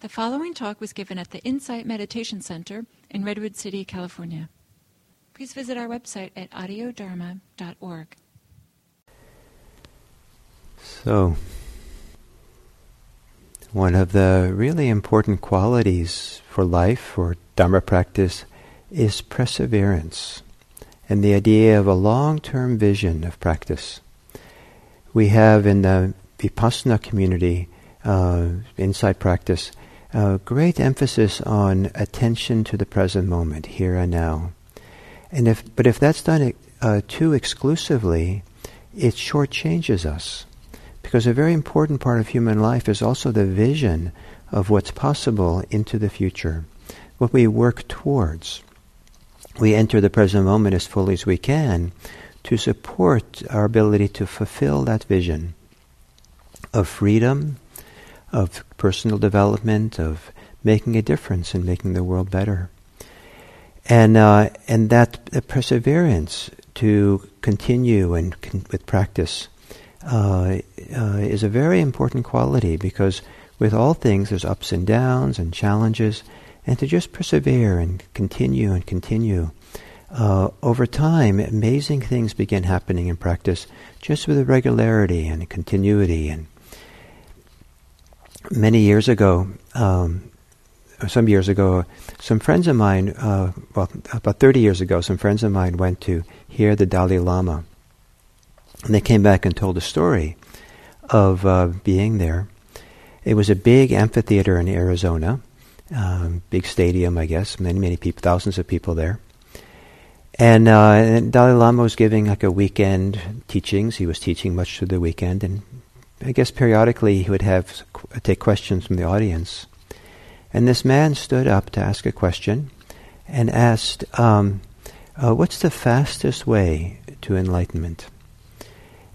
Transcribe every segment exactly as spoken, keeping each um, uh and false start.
The following talk was given at the Insight Meditation Center in Redwood City, California. Please visit our website at audio dharma dot org. So, one of the really important qualities for life, for Dharma practice, is perseverance and the idea of a long-term vision of practice. We have in the Vipassana community, uh, insight practice, a great emphasis on attention to the present moment, here and now. And if, but if that's done uh, too exclusively, it shortchanges us. Because a very important part of human life is also the vision of what's possible into the future, what we work towards. We enter the present moment as fully as we can to support our ability to fulfill that vision of freedom, of personal development, of making a difference and making the world better. And uh, and that uh, perseverance to continue and con- with practice uh, uh, is a very important quality, because with all things there's ups and downs and challenges, and to just persevere and continue and continue. Uh, over time, amazing things begin happening in practice, just with regularity and continuity. And many years ago, um, some years ago, some friends of mine, uh, well, about thirty years ago, some friends of mine went to hear the Dalai Lama. And they came back and told a story of uh, being there. It was a big amphitheater in Arizona, um, big stadium, I guess, many, many people, thousands of people there. And, uh, and Dalai Lama was giving like a weekend teachings. He was teaching much through the weekend, and I guess periodically he would have take questions from the audience. And this man stood up to ask a question, and asked, um, uh, "What's the fastest way to enlightenment?"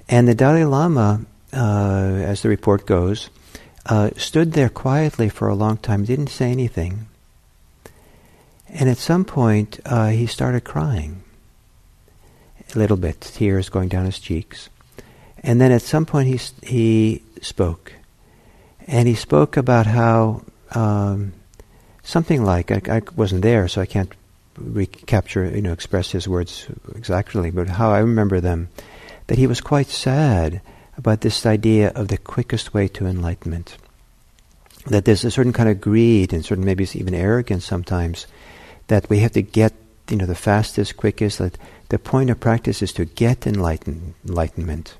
And the Dalai Lama, uh, as the report goes, uh, stood there quietly for a long time, didn't say anything. And at some point, uh, he started crying, a little bit, tears going down his cheeks. And then at some point, he he spoke. And he spoke about how, um, something like, I, I wasn't there, so I can't recapture, you know, express his words exactly, but how I remember them, that he was quite sad about this idea of the quickest way to enlightenment. That there's a certain kind of greed and certain maybe even arrogance sometimes, that we have to get, you know, the fastest, quickest. That the point of practice is to get enlighten, enlightenment.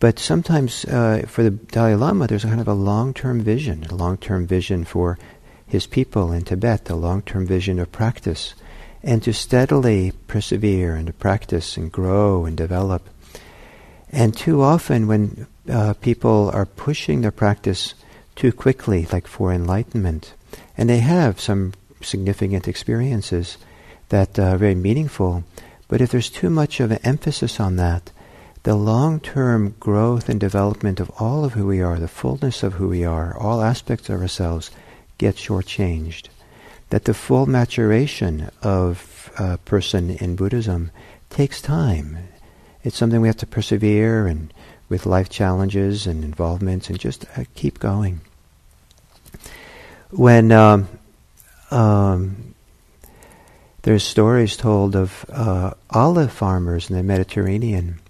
But sometimes uh, for the Dalai Lama, there's a kind of a long-term vision, a long-term vision for his people in Tibet, a long-term vision of practice, and to steadily persevere and to practice and grow and develop. And too often when uh, people are pushing their practice too quickly, like for enlightenment, and they have some significant experiences that are very meaningful, but if there's too much of an emphasis on that, the long-term growth and development of all of who we are, the fullness of who we are, all aspects of ourselves, get shortchanged. That the full maturation of a person in Buddhism takes time. It's something we have to persevere and with life challenges and involvements and just uh, keep going. When um, Um, there's stories told of uh, olive farmers in the Mediterranean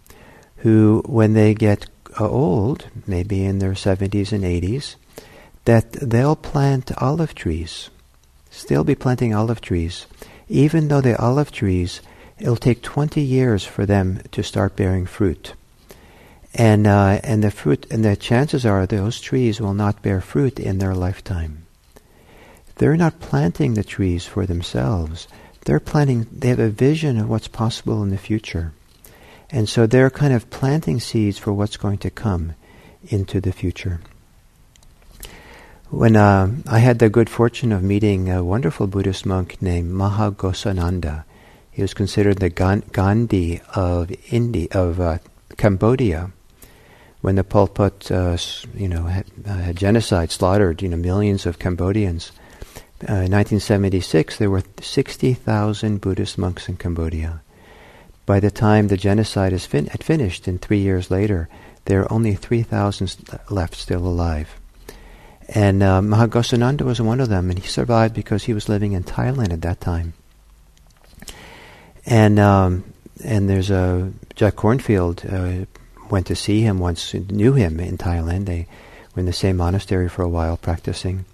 who, when they get old, maybe in their seventies and eighties, that they'll plant olive trees, still be planting olive trees, even though the olive trees, it'll take twenty years for them to start bearing fruit. And, uh, and the fruit, and the chances are those trees will not bear fruit in their lifetime. They're not planting the trees for themselves. They're planting, they have a vision of what's possible in the future. And so they're kind of planting seeds for what's going to come into the future. When uh, I had the good fortune of meeting a wonderful Buddhist monk named Maha Ghosananda. He was considered the Gandhi of India, of uh, Cambodia, when the Pol Pot, uh, you know, had, uh, had genocide, slaughtered, you know, millions of Cambodians. Uh, in nineteen seventy-six, there were sixty thousand Buddhist monks in Cambodia. By the time the genocide is fin- had finished, and three years later, there are only three thousand left still alive. And uh, Maha Ghosananda was one of them, and he survived because he was living in Thailand at that time. And um, and there's a Jack Kornfield uh, went to see him once, knew him in Thailand. They were in the same monastery for a while practicing,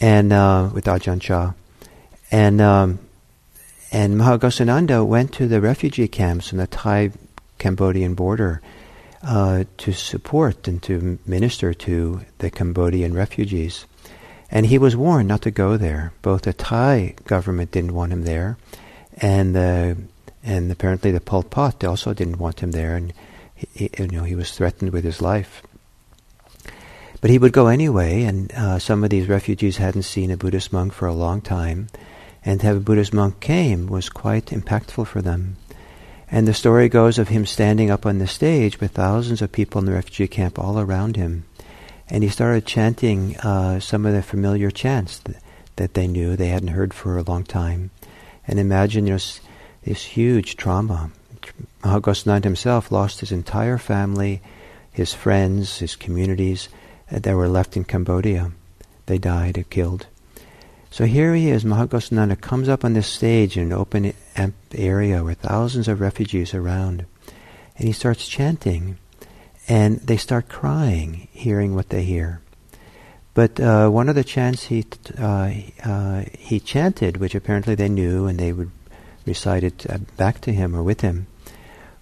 and uh, with Ajahn Chah, and um, and Maha Ghosananda went to the refugee camps on the Thai-Cambodian border. Uh, to support and to minister to the Cambodian refugees. And he was warned not to go there. Both the Thai government didn't want him there, and the, and apparently the Pol Pot also didn't want him there, and he, you know, he was threatened with his life. But he would go anyway, and uh, some of these refugees hadn't seen a Buddhist monk for a long time, and to have a Buddhist monk came was quite impactful for them. And the story goes of him standing up on the stage with thousands of people in the refugee camp all around him. And he started chanting uh, some of the familiar chants th- that they knew they hadn't heard for a long time. And imagine, you know, s- this huge trauma. Maha Ghosananda himself lost his entire family, his friends, his communities uh, that were left in Cambodia. They died or killed. So here he is, Maha Ghosananda comes up on this stage in an open area with thousands of refugees around. And he starts chanting. And they start crying, hearing what they hear. But uh, one of the chants he uh, uh, he chanted, which apparently they knew and they would recite it back to him or with him,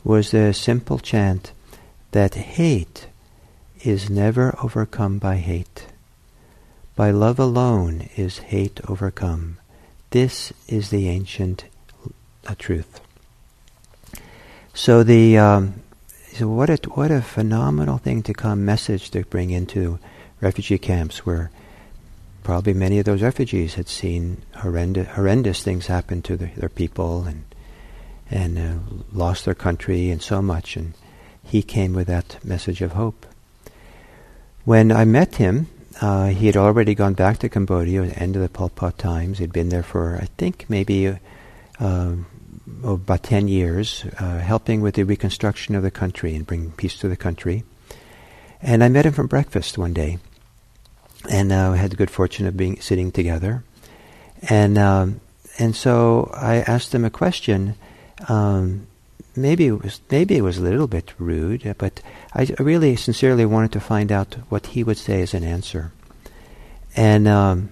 was the simple chant that hate is never overcome by hate. By love alone is hate overcome. This is the ancient uh, truth. So the um, so what a what a phenomenal thing to come message to bring into refugee camps, where probably many of those refugees had seen horrendous horrendous things happen to their, their people and and uh, lost their country and so much. And he came with that message of hope. When I met him. Uh, he had already gone back to Cambodia at the end of the Pol Pot times. He'd been there for, I think, maybe uh, uh, about ten years, uh, helping with the reconstruction of the country and bringing peace to the country. And I met him for breakfast one day, and uh, had the good fortune of being sitting together. And um, and so I asked him a question. Um, maybe it was maybe it was a little bit rude, but I really sincerely wanted to find out what he would say as an answer. And um,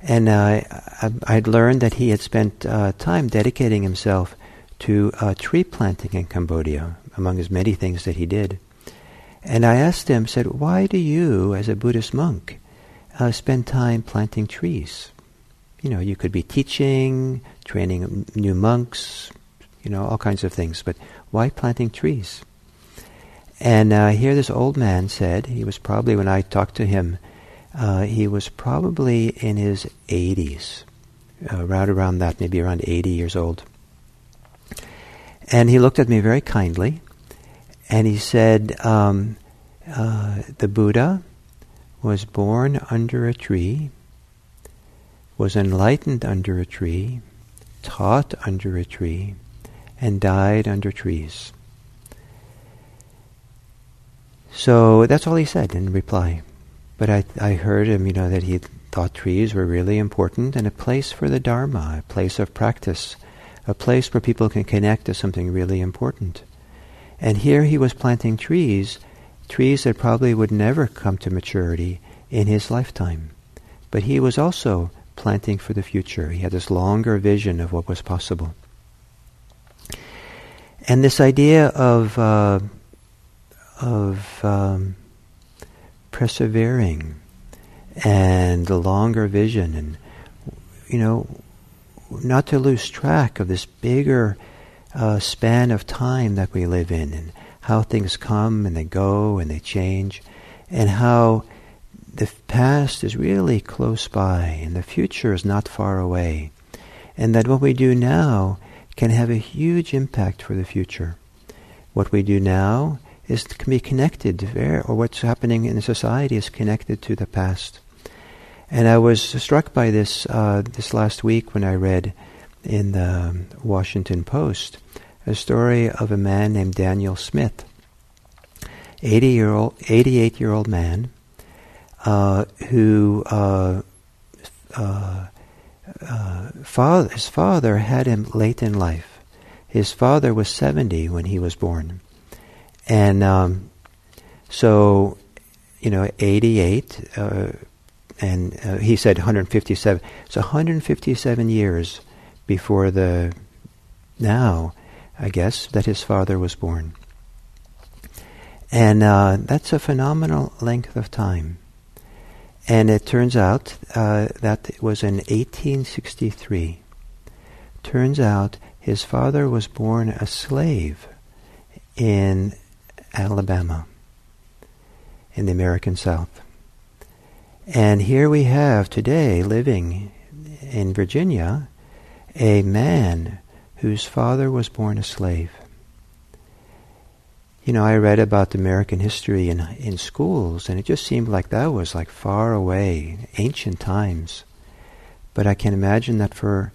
and uh, I I'd learned that he had spent uh, time dedicating himself to uh, tree planting in Cambodia, among his many things that he did. And I asked him, said, why do you, as a Buddhist monk, uh, spend time planting trees? You know, you could be teaching, training new monks, you know, all kinds of things, but why planting trees? And uh, here this old man said, he was probably, when I talked to him, uh, he was probably in his eighties, uh, right around that, maybe around eighty years old. And he looked at me very kindly, and he said, um, uh, the Buddha was born under a tree, was enlightened under a tree, taught under a tree, and died under trees. So that's all he said in reply. But I I heard him, you know, that he thought trees were really important and a place for the Dharma, a place of practice, a place where people can connect to something really important. And here he was planting trees, trees that probably would never come to maturity in his lifetime. But he was also planting for the future. He had this longer vision of what was possible. And this idea of uh, of um, persevering and the longer vision, and you know, not to lose track of this bigger uh, span of time that we live in, and how things come and they go and they change, and how the past is really close by and the future is not far away, and that what we do now can have a huge impact for the future. What we do now is can be connected, very, or what's happening in society is connected to the past. And I was struck by this uh, this last week when I read in the Washington Post a story of a man named Daniel Smith, eighty-year-old, eighty-eight-year-old man, uh, who uh, uh, uh, father, his father had him late in life. His father was seventy when he was born, and um, so you know, eighty-eight, uh, and uh, he said one hundred fifty-seven. So one hundred fifty-seven years before the now, I guess, that his father was born. And uh, that's a phenomenal length of time. And it turns out uh, that it was in eighteen sixty-three. Turns out his father was born a slave in Alabama, in the American South. And here we have today, living in Virginia, a man whose father was born a slave. You know, I read about American history in in schools, and it just seemed like that was like far away, ancient times. But I can imagine that for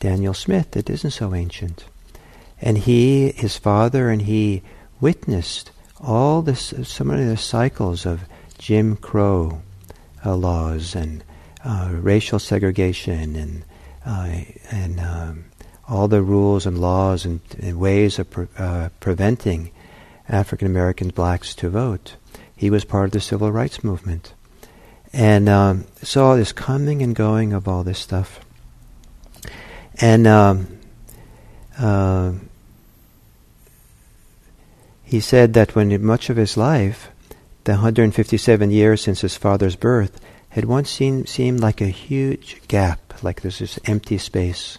Daniel Smith, it isn't so ancient. And he, his father, and he witnessed all this, so many of the cycles of Jim Crow uh, laws and uh, racial segregation and uh, and um, all the rules and laws and, and ways of pre- uh, preventing African American blacks to vote. He was part of the Civil Rights Movement, and um, saw this coming and going of all this stuff. And um, uh, he said that when much of his life, the one hundred fifty-seven years since his father's birth, had once seemed seemed like a huge gap, like there's this empty space,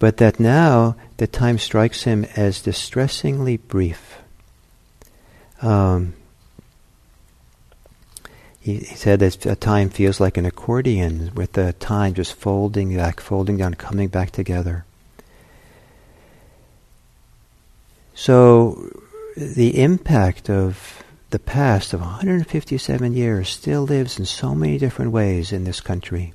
but that now the time strikes him as distressingly brief. Um, he, he said that a time feels like an accordion, with the time just folding back, folding down, coming back together. So the impact of the past of one hundred fifty-seven years still lives in so many different ways in this country.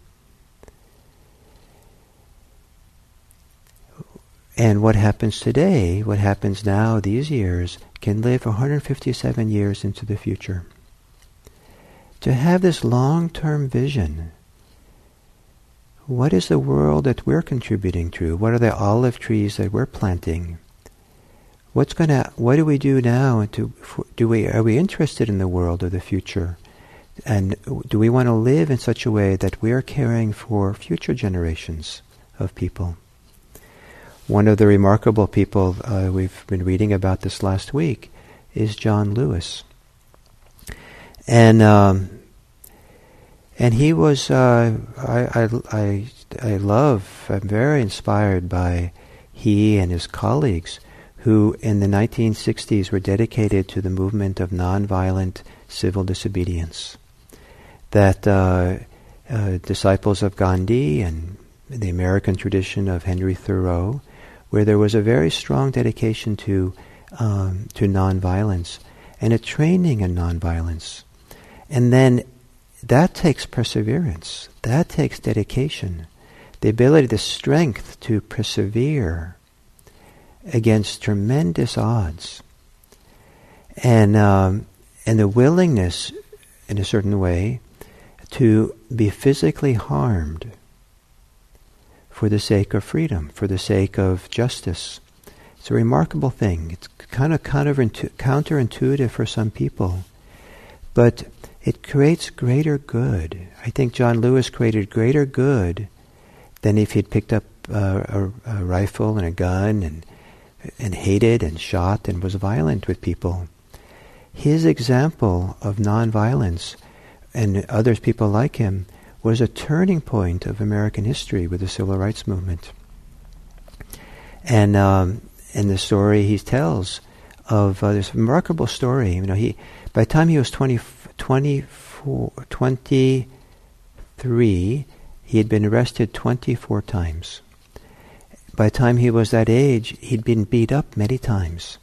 And what happens today, what happens now, these years, can live one hundred fifty-seven years into the future. To have this long-term vision, what is the world that we're contributing to? What are the olive trees that we're planting? What's gonna? What do we do now? To, do we are we interested in the world of the future? And do we want to live in such a way that we are caring for future generations of people? One of the remarkable people uh, we've been reading about this last week is John Lewis, and um, and he was uh, I, I I I love I'm very inspired by he and his colleagues who in the nineteen sixties were dedicated to the movement of nonviolent civil disobedience, that uh, uh, disciples of Gandhi and the American tradition of Henry Thoreau, where there was a very strong dedication to um, to nonviolence and a training in nonviolence. And then that takes perseverance. That takes dedication. The ability, the strength to persevere against tremendous odds. And, um, and the willingness, in a certain way, to be physically harmed for the sake of freedom, for the sake of justice. It's a remarkable thing. It's kind of counterintuitive for some people, but it creates greater good. I think John Lewis created greater good than if he'd picked up uh, a, a rifle and a gun and, and hated and shot and was violent with people. His example of nonviolence and others, people like him, was a turning point of American history with the Civil Rights Movement. And um, and the story he tells of uh, this remarkable story. You know, he by the time he was twenty, twenty-four, twenty-three, he had been arrested twenty-four times. By the time he was that age, he'd been beat up many times.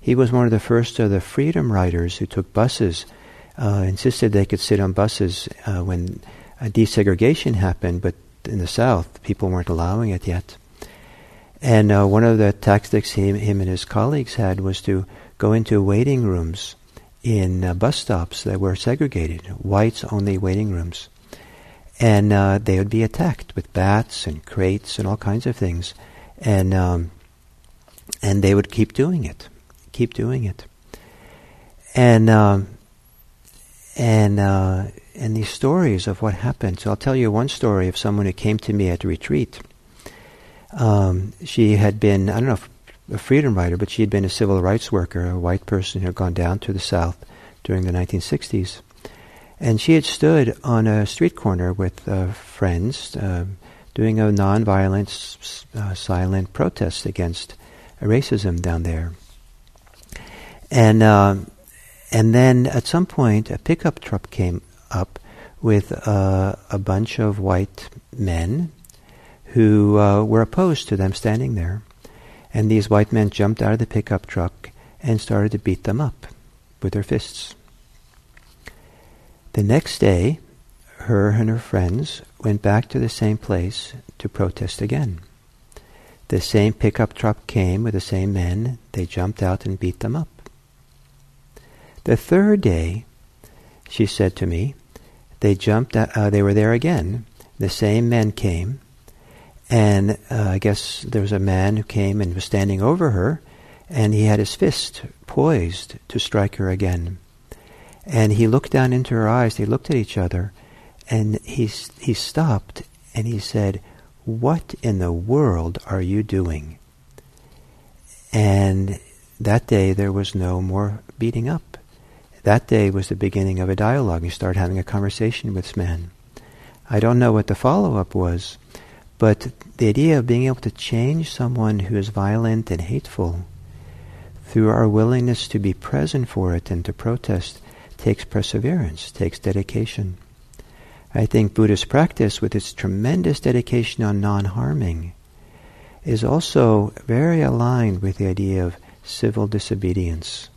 He was one of the first of the freedom riders who took buses, uh, insisted they could sit on buses uh, when Uh, desegregation happened, but in the South, people weren't allowing it yet. And uh, one of the tactics he, him and his colleagues had was to go into waiting rooms in uh, bus stops that were segregated, whites-only waiting rooms. And uh, they would be attacked with bats and crates and all kinds of things. And um, and they would keep doing it, keep doing it. And um, and uh, and these stories of what happened. So I'll tell you one story of someone who came to me at a retreat. Um, she had been, I don't know if a freedom writer, but she had been a civil rights worker, a white person who had gone down to the South during the nineteen sixties. And she had stood on a street corner with uh, friends uh, doing a nonviolent, uh, silent protest against racism down there. And uh, and then at some point a pickup truck came up with uh, a bunch of white men who uh, were opposed to them standing there. And these white men jumped out of the pickup truck and started to beat them up with their fists. The next day, her and her friends went back to the same place to protest again. The same pickup truck came with the same men. They jumped out and beat them up. The third day, she said to me, they jumped out, uh, they were there again. The same men came, and uh, I guess there was a man who came and was standing over her, and he had his fist poised to strike her again. And he looked down into her eyes, they looked at each other, and he he stopped and he said, "What in the world are you doing?" And that day there was no more beating up. That day was the beginning of a dialogue. You start having a conversation with this man. I don't know what the follow-up was, but the idea of being able to change someone who is violent and hateful through our willingness to be present for it and to protest takes perseverance, takes dedication. I think Buddhist practice, with its tremendous dedication on non-harming, is also very aligned with the idea of civil disobedience.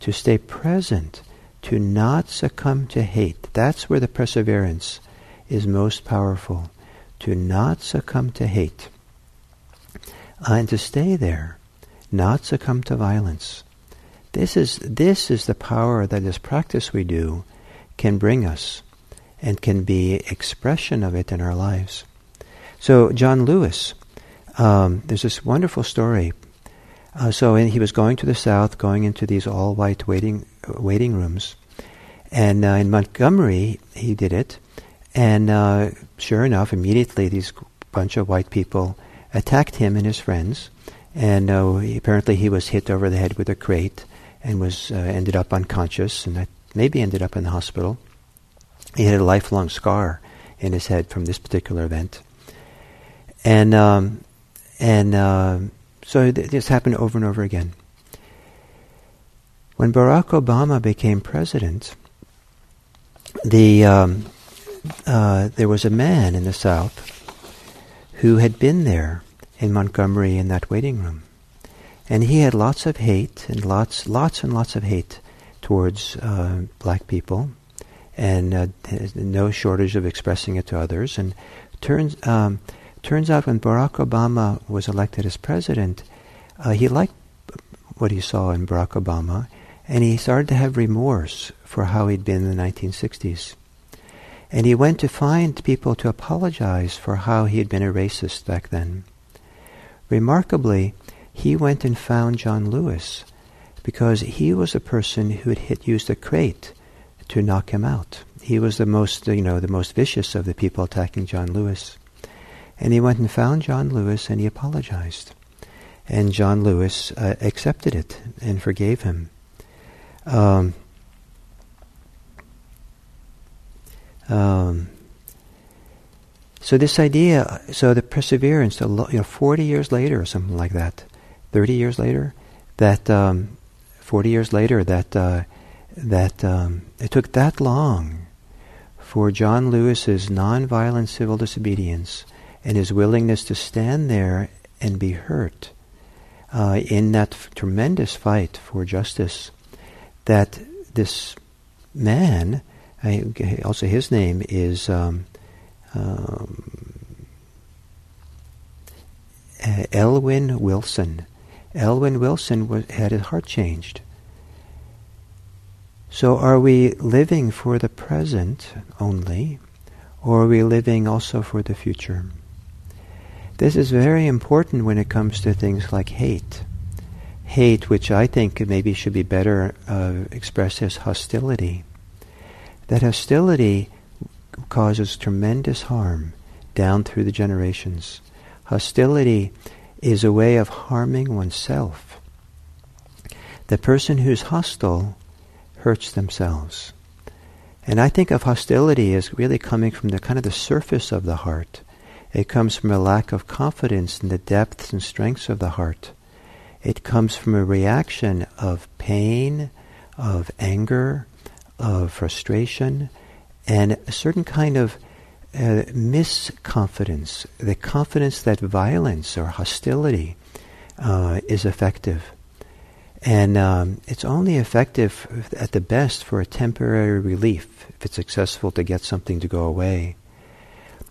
To stay present, to not succumb to hate, that's where the perseverance is most powerful. To not succumb to hate, uh, and to stay there, not succumb to violence. This is this is the power that this practice we do can bring us and can be expression of it in our lives. So John Lewis, um, there's this wonderful story. Uh, so and he was going to the South, going into these all-white waiting waiting rooms. And uh, in Montgomery, he did it. And uh, sure enough, immediately these bunch of white people attacked him and his friends. And uh, apparently he was hit over the head with a crate and was uh, ended up unconscious, and maybe ended up in the hospital. He had a lifelong scar in his head from this particular event. And um, and uh, so th- this happened over and over again. When Barack Obama became president, the um, uh, there was a man in the South who had been there in Montgomery in that waiting room. And he had lots of hate, and lots, lots and lots of hate towards uh, black people, and uh, no shortage of expressing it to others. And turns um, turns out when Barack Obama was elected as president, uh, he liked what he saw in Barack Obama, and he started to have remorse for how he'd been in the nineteen sixties. And he went to find people to apologize for how he had been a racist back then. Remarkably, he went and found John Lewis because he was a person who had hit, used a crate to knock him out. He was the most, you know, the most vicious of the people attacking John Lewis. And he went and found John Lewis and he apologized. And John Lewis uh, accepted it and forgave him. Um, um, so this idea, so the perseverance, you know, forty years later or something like that, thirty years later, that um, forty years later, that uh, that um, it took that long for John Lewis's nonviolent civil disobedience and his willingness to stand there and be hurt uh, in that f- tremendous fight for justice, that this man, I, also his name is um, um, Elwin Wilson. Elwin Wilson was, had his heart changed. So are we living for the present only, or are we living also for the future? This is very important when it comes to things like hate. Hate, which I think maybe should be better uh, expressed as hostility. That hostility causes tremendous harm down through the generations. Hostility is a way of harming oneself. The person who's hostile hurts themselves. And I think of hostility as really coming from the kind of the surface of the heart. It comes from a lack of confidence in the depths and strengths of the heart. It comes from a reaction of pain, of anger, of frustration, and a certain kind of uh, misconfidence, the confidence that violence or hostility uh, is effective. And um, it's only effective at the best for a temporary relief, if it's successful to get something to go away.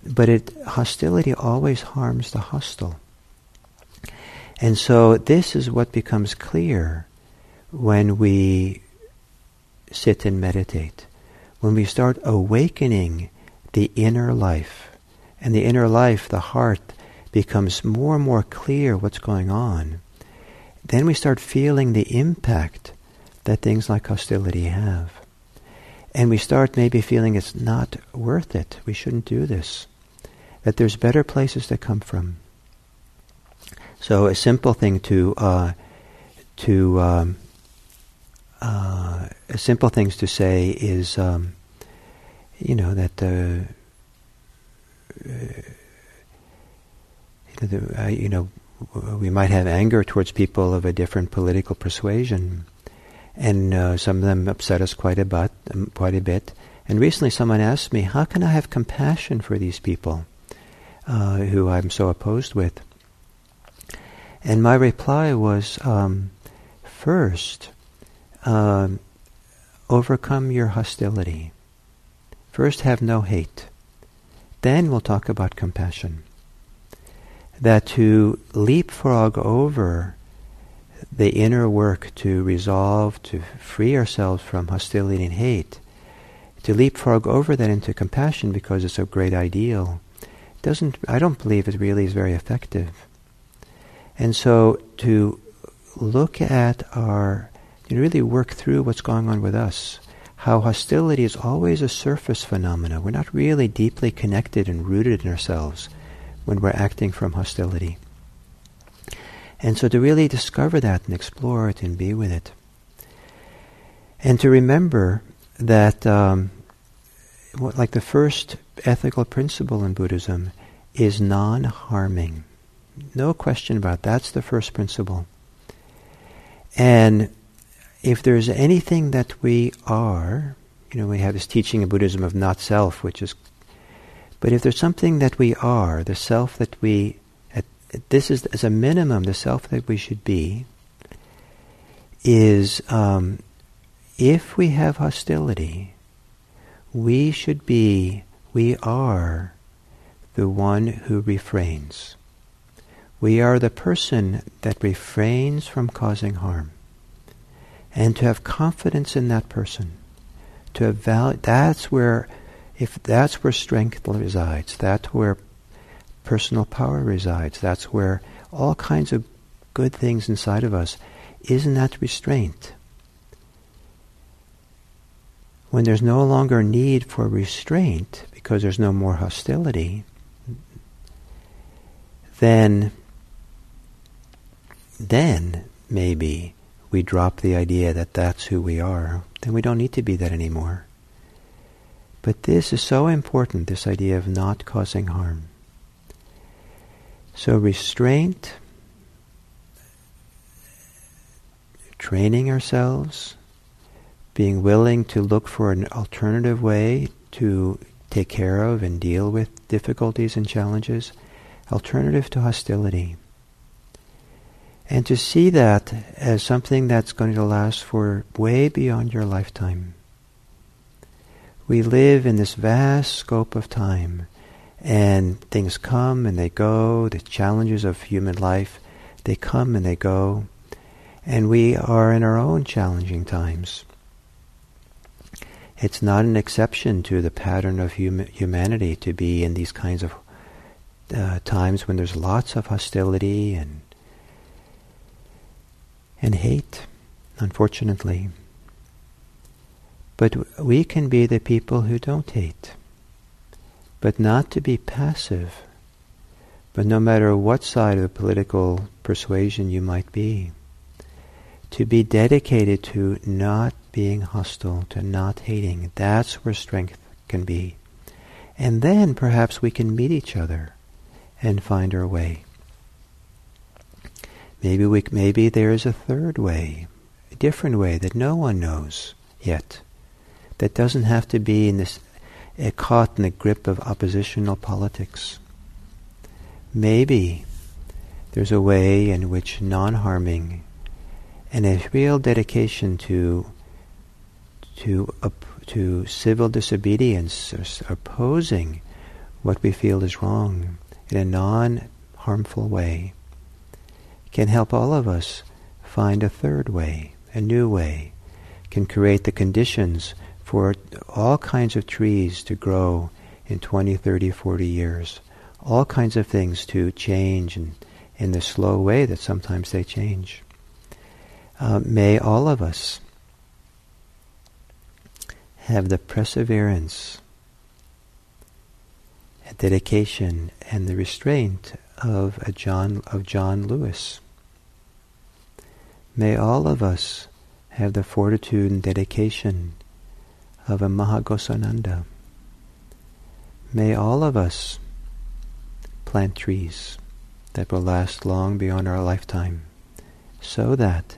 But it, hostility always harms the hostile. And so this is what becomes clear when we sit and meditate. When we start awakening the inner life, and the inner life, the heart, becomes more and more clear what's going on, then we start feeling the impact that things like hostility have. And we start maybe feeling it's not worth it, we shouldn't do this, that there's better places to come from. So a simple thing to, uh, to um, uh, a simple things to say is, um, you know, that uh, uh, you know, we might have anger towards people of a different political persuasion, and uh, some of them upset us quite a bit, um, quite a bit. And recently, someone asked me, "How can I have compassion for these people uh, who I'm so opposed with?" And my reply was, um, first, uh, overcome your hostility. First, have no hate. Then we'll talk about compassion. That to leapfrog over the inner work to resolve, to free ourselves from hostility and hate, to leapfrog over that into compassion because it's a great ideal, doesn't, I don't believe it really is very effective. And so to look at our, to really work through what's going on with us, how hostility is always a surface phenomena. We're not really deeply connected and rooted in ourselves when we're acting from hostility. And so to really discover that and explore it and be with it. And to remember that um, what, like the first ethical principle in Buddhism is non-harming. No question about it. That's the first principle. And if there's anything that we are, you know, we have this teaching in Buddhism of not self, which is, but if there's something that we are, the self that we, at, this is as a minimum, the self that we should be, is um, if we have hostility, we should be, we are the one who refrains. We are the person that refrains from causing harm. And to have confidence in that person, to have value, that's where, if that's where strength resides, that's where personal power resides, that's where all kinds of good things inside of us, isn't that restraint? When there's no longer need for restraint, because there's no more hostility, then Then, maybe, we drop the idea that that's who we are. Then we don't need to be that anymore. But this is so important, this idea of not causing harm. So restraint, training ourselves, being willing to look for an alternative way to take care of and deal with difficulties and challenges, alternative to hostility. And to see that as something that's going to last for way beyond your lifetime. We live in this vast scope of time, and things come and they go, the challenges of human life, they come and they go, and we are in our own challenging times. It's not an exception to the pattern of hum- humanity to be in these kinds of uh, times when there's lots of hostility and and hate, unfortunately. But we can be the people who don't hate, but not to be passive. But no matter what side of the political persuasion you might be, to be dedicated to not being hostile, to not hating. That's where strength can be. And then perhaps we can meet each other and find our way. Maybe we, maybe there is a third way, a different way that no one knows yet, that doesn't have to be in this, uh, caught in the grip of oppositional politics. Maybe there's a way in which non-harming and a real dedication to to uh, to civil disobedience, or opposing what we feel is wrong in a non-harmful way, can help all of us find a third way, a new way, can create the conditions for all kinds of trees to grow in twenty, thirty, forty years, all kinds of things to change in, in the slow way that sometimes they change. Uh, may all of us have the perseverance, and dedication, and the restraint of a John of John Lewis. May all of us have the fortitude and dedication of a Maha Ghosananda. May all of us plant trees that will last long beyond our lifetime, so that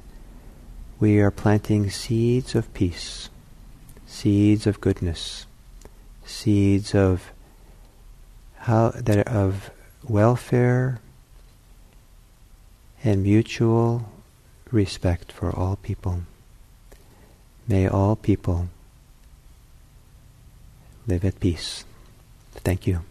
we are planting seeds of peace, seeds of goodness, seeds of how that of welfare and mutual respect for all people. May all people live at peace. Thank you.